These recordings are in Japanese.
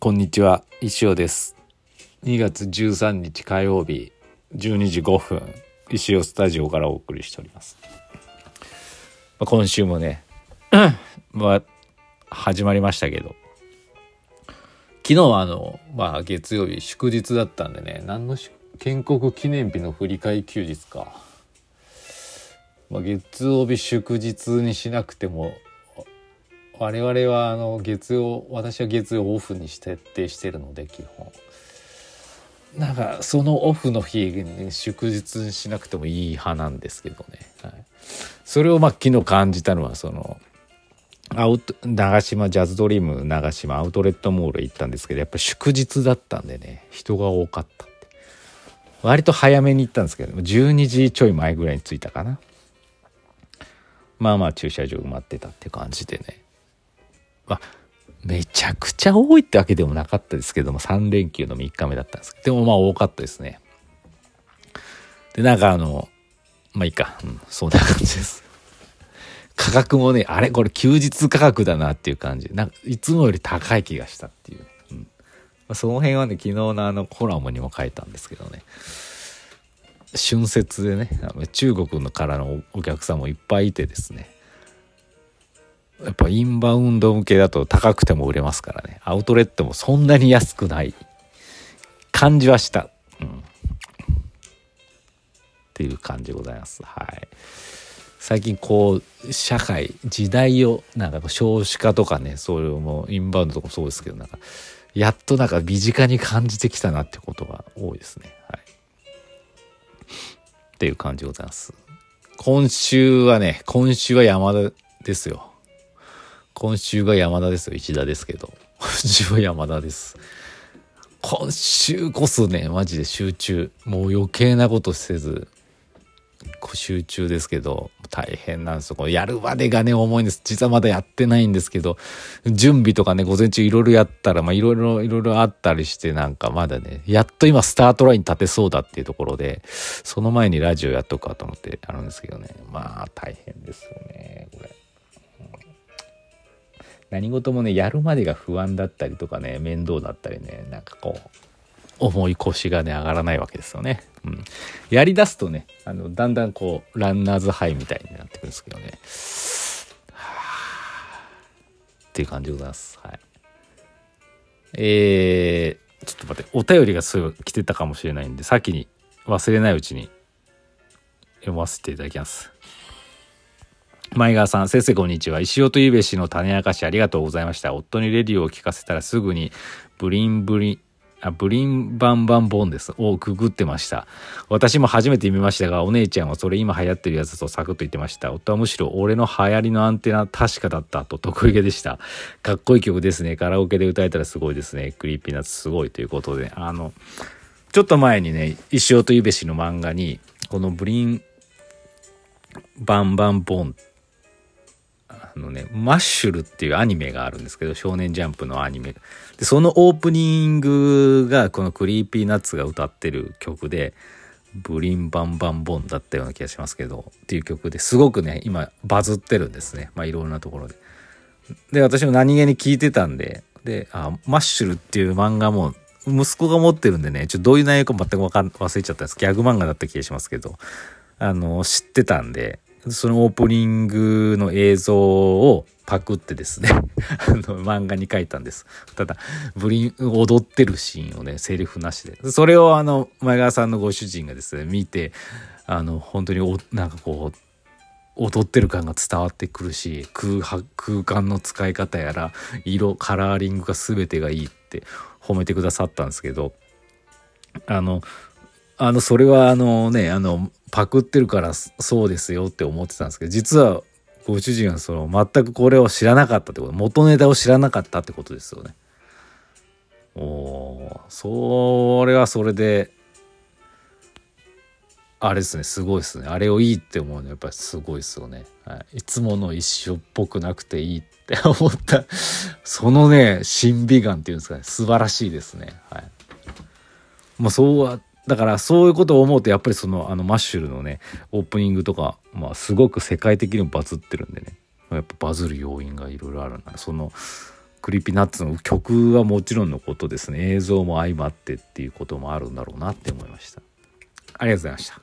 こんにちは、石尾です。2月13日火曜日12時5分、石尾スタジオからお送りしております。今週もね始まりましたけど、昨日は月曜日祝日だったんでね、何の建国記念日の振り替え休日か、月曜日祝日にしなくても我々は私は月曜オフに設定してるので、基本そのオフの日に祝日にしなくてもいい派なんですけどね、はい、それを昨日感じたのは長島ジャズドリーム長島アウトレットモール行ったんですけど、やっぱり祝日だったんでね、人が多かったって。割と早めに行ったんですけど、12時ちょい前ぐらいに着いたかな。駐車場埋まってたって感じでね、めちゃくちゃ多いってわけでもなかったですけども、3連休の3日目だったんですけど、でも多かったですね。でいいか、そんな感じです。価格もね、これ休日価格だなっていう感じ、いつもより高い気がしたっていう、その辺はね、昨日のコラムにも書いたんですけどね、春節でね、中国からのお客さんもいっぱいいてですね、やっぱインバウンド向けだと高くても売れますからね、アウトレットもそんなに安くない感じはした、っていう感じでございます。はい、最近社会時代を少子化とかね、それもインバウンドとかもそうですけど、やっと身近に感じてきたなってことが多いですね。はい、っていう感じでございます。今週は山田ですよ。一田ですけど、今週は山田です。今週こそね、マジで集中、余計なことせず集中ですけど、大変なんですよ。やるまでがね、重いんです。実はまだやってないんですけど、準備とかね、午前中いろいろやったら、いろいろあったりして、まだね、やっと今スタートライン立てそうだっていうところで、その前にラジオやっとくかと思ってあるんですけどね、大変ですよね、これ。何事もね、やるまでが不安だったりとかね、面倒だったりね、重い腰がね、上がらないわけですよね。やりだすとね、だんだんランナーズハイみたいになってくるんですけどね、っていう感じでございます。はい、ちょっと待って、お便りがすぐ来てたかもしれないんで、先に忘れないうちに読ませていただきます。前川さん、先生こんにちは。石尾とゆべしの種明かしありがとうございました。夫にレディオを聞かせたらすぐにブリンバンバンボンですをググってました。私も初めて見ましたが、お姉ちゃんはそれ今流行ってるやつとサクッと言ってました。夫はむしろ俺の流行りのアンテナ確かだったと得意げでした。かっこいい曲ですね。カラオケで歌えたらすごいですね。クリーピーナッツすごいということで、ちょっと前にね、石尾とゆべしの漫画にこのブリンバンバンボンマッシュルっていうアニメがあるんですけど、少年ジャンプのアニメで、そのオープニングがこのクリーピーナッツが歌ってる曲で、ブリンバンバンボンだったような気がしますけど、っていう曲ですごくね、今バズってるんですね。いろんなところで。で、私も何気に聞いてたんで、マッシュルっていう漫画も息子が持ってるんでね、どういう内容か全く忘れちゃったんです。ギャグ漫画だった気がしますけど、知ってたんで、そのオープニングの映像をパクってですね漫画に書いたんです。ただ踊ってるシーンをね、セリフなしで、それを前川さんのご主人がですね、見て、本当に踊ってる感が伝わってくるし、空間の使い方やらカラーリングが全てがいいって褒めてくださったんですけど、それはパクってるからそうですよって思ってたんですけど、実はご主人は全くこれを知らなかったってこと、元ネタを知らなかったってことですよね。それはそれであれですね、すごいですね。あれをいいって思うのやっぱりすごいですよね。はい、いつもの一緒っぽくなくていいって思ったそのね、審美眼っていうんですかね、素晴らしいですね。はい、そうはだからそういうことを思うと、やっぱりマッシュルのねオープニングとか、すごく世界的にもバズってるんでね、やっぱバズる要因がいろいろあるんだ。クリーピーナッツの曲はもちろんのことですね、映像も相まってっていうこともあるんだろうなって思いました。ありがとうございました。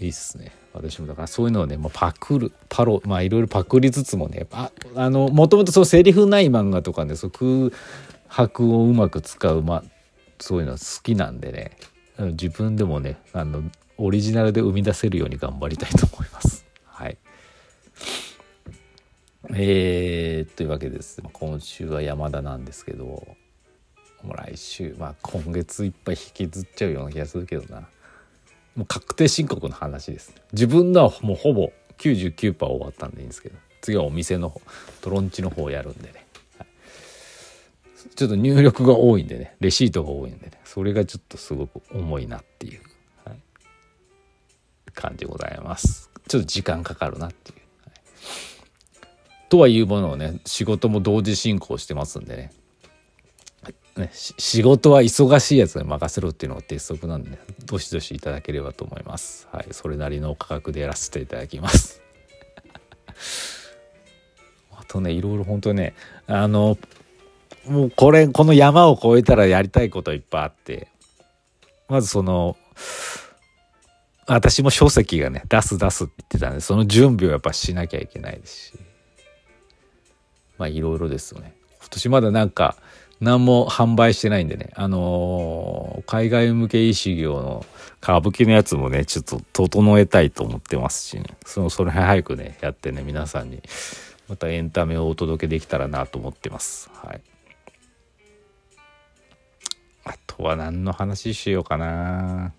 いいっすね。私もだからそういうのをね、まあ、パクるパロまあいろいろパクりつつもね、もともとそうセリフない漫画とかね、そう空白をうまく使う、まあ、そういうの好きなんでね、自分でもねオリジナルで生み出せるように頑張りたいと思います。はい。というわけです。今週は山田なんですけど、もう来週、まあ今月いっぱい引きずっちゃうような気がするけどな。もう確定申告の話です、ね。自分のはもうほぼ 99% 終わったんでいいんですけど、次はお店の方、トロンチの方をやるんでね、はい。ちょっと入力が多いんでね、レシートが多いんでね、それがちょっとすごく重いなっていう、はい、感じでございます。ちょっと時間かかるなっていう。とはいうものをね、仕事も同時進行してますんでね、仕事は忙しいやつに任せろっていうのが鉄則なんで、ね、どしどしいただければと思います。はい、それなりの価格でやらせていただきます。あとね、いろいろ本当にね、もうこの山を越えたらやりたいこといっぱいあって、まずその。私も書籍がね出すって言ってたんで、その準備をやっぱしなきゃいけないですし、まあいろいろですよね。今年まだなんか何も販売してないんでね、海外向けe-修行の歌舞伎のやつもねちょっと整えたいと思ってますし、ね、それ早くねやってね、皆さんにまたエンタメをお届けできたらなと思ってます。はい。あとは何の話しようかな。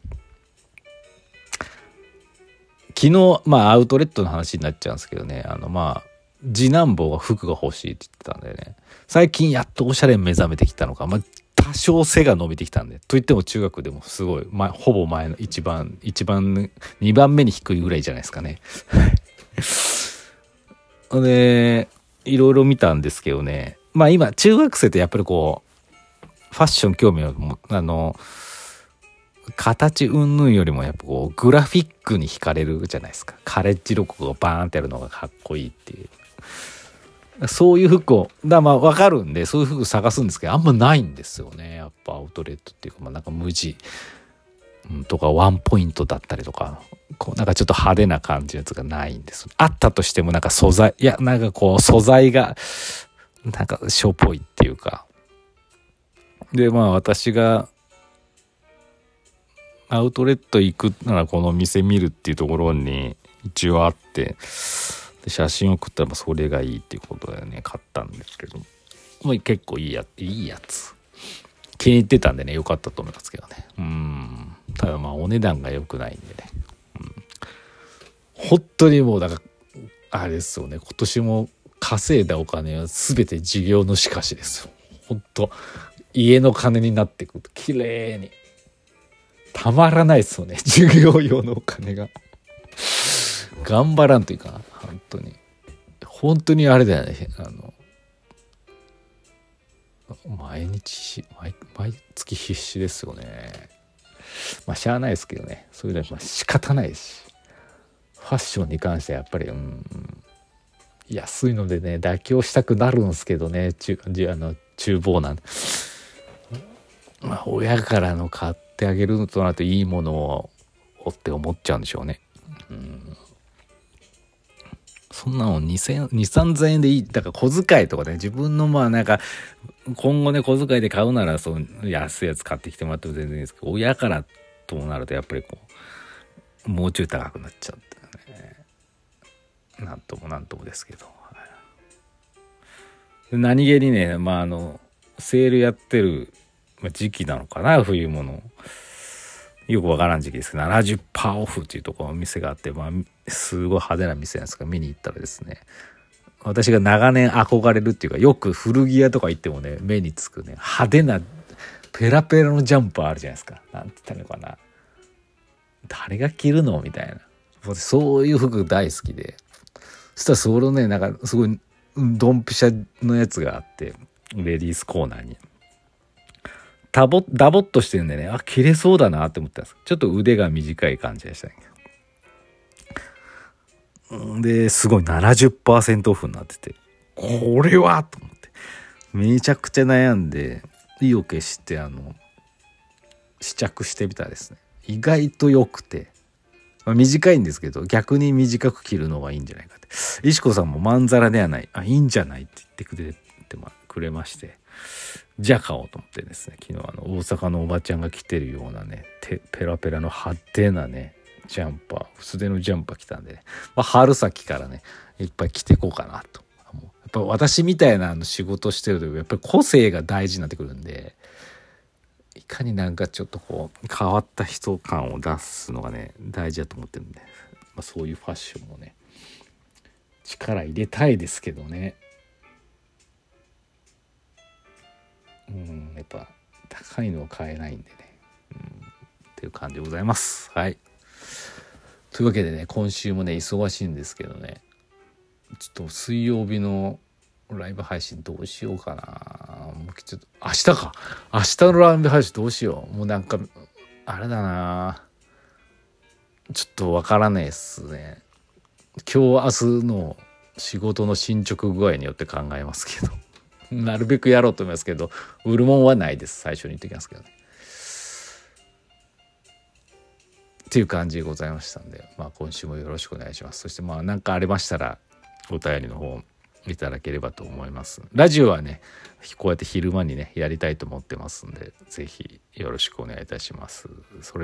昨日、まあ、アウトレットの話になっちゃうんですけどね、まあ、次男坊が服が欲しいって言ってたんでね、最近やっとおしゃれ目覚めてきたのか、まあ、多少背が伸びてきたんで、といっても中学でもすごい、まあ、ほぼ前の一番、2番目に低いぐらいじゃないですかね。で、いろいろ見たんですけどね、まあ今、中学生ってやっぱりこう、ファッション興味を、形云々よりもやっぱこうグラフィックに惹かれるじゃないですか。カレッジロゴがバーンってやるのがかっこいいっていう、そういう服をまあ分かるんで、そういう服探すんですけど、あんまないんですよね、やっぱアウトレットっていうか、まあなんか無地とかワンポイントだったりとか、こうなんかちょっと派手な感じのやつがないんです。あったとしてもなんか素材、いやなんかこう素材がなんかショーっぽいっていうかで、まあ私がアウトレット行くならこの店見るっていうところに一応あって、で写真送ったらそれがいいっていうことでね買ったんですけど、もう結構いいやつ気に入ってたんでね、良かったと思いますけどね。ただまあお値段が良くないんでね、本当にもうだからあれですよね、今年も稼いだお金は全て事業のしかしですよ。本当家の金になってくると綺麗にたまらないですよね、授業用のお金が。頑張らんというか、本当にあれだよね、毎月必死ですよね。まあしゃあないですけどね、そういうのはまあ仕方ないし、ファッションに関してはやっぱり安いのでね妥協したくなるんですけどね、厨房なんで、まあ親からの買ってあげるのとなるといいものをって思っちゃうんでしょうね。そんなの2,000〜3,000円でいい。だから小遣いとかね、自分のまあなんか今後ね小遣いで買うならそう安いやつ買ってきてもらっても全然いいですけど、親からとなるとやっぱりこうもうちょい高くなっちゃってね、なんともですけど、はい、何気にね、まあセールやってる時期なのかな、冬物よくわからん時期ですけど 70% オフっていうところの店があって、まあ、すごい派手な店なんですが、見に行ったらですね、私が長年憧れるっていうか、よく古着屋とか行ってもね目につくね派手なペラペラのジャンパーあるじゃないですか。なんて言ったのかな、誰が着るのみたいな、そういう服大好きで、そしたらそれをねなんかすごいドンピシャのやつがあって、レディースコーナーにダボっとしてるんでね、あ、切れそうだなって思ったんです。ちょっと腕が短い感じでしたね。で、すごい 70% オフになってて、これはと思ってめちゃくちゃ悩んで意を決して試着してみたらですね、意外と良くて、まあ、短いんですけど逆に短く着るのがいいんじゃないかって、石子さんもまんざらではない、あ、いいんじゃないって言ってくれまして、じゃあ買おうと思ってですね、昨日大阪のおばちゃんが着てるようなねペラペラの派手なねジャンパー、薄手のジャンパー着たんでね、まあ、春先からねいっぱい着てこうかなと。もうやっぱ私みたいな仕事してるとやっぱり個性が大事になってくるんで、いかになんかちょっとこう変わった人感を出すのがね大事だと思ってるんで、まあ、そういうファッションもね力入れたいですけどね、うん、やっぱ高いのは買えないんでね、うん、っていう感じでございます。はい、というわけでね、今週もね忙しいんですけどね、ちょっと水曜日のライブ配信どうしようかな、もうちょっと明日のライブ配信どうしよう、もうなんかあれだな、ちょっとわからないですね。今日明日の仕事の進捗具合によって考えますけどなるべくやろうと思いますけど、売るもんはないです、最初に言ってきますけどねっていう感じでございましたんで、まあ、今週もよろしくお願いします。そしてまあ何かありましたらお便りの方いただければと思います。ラジオはねこうやって昼間にねやりたいと思ってますんで、ぜひよろしくお願いいたします。それで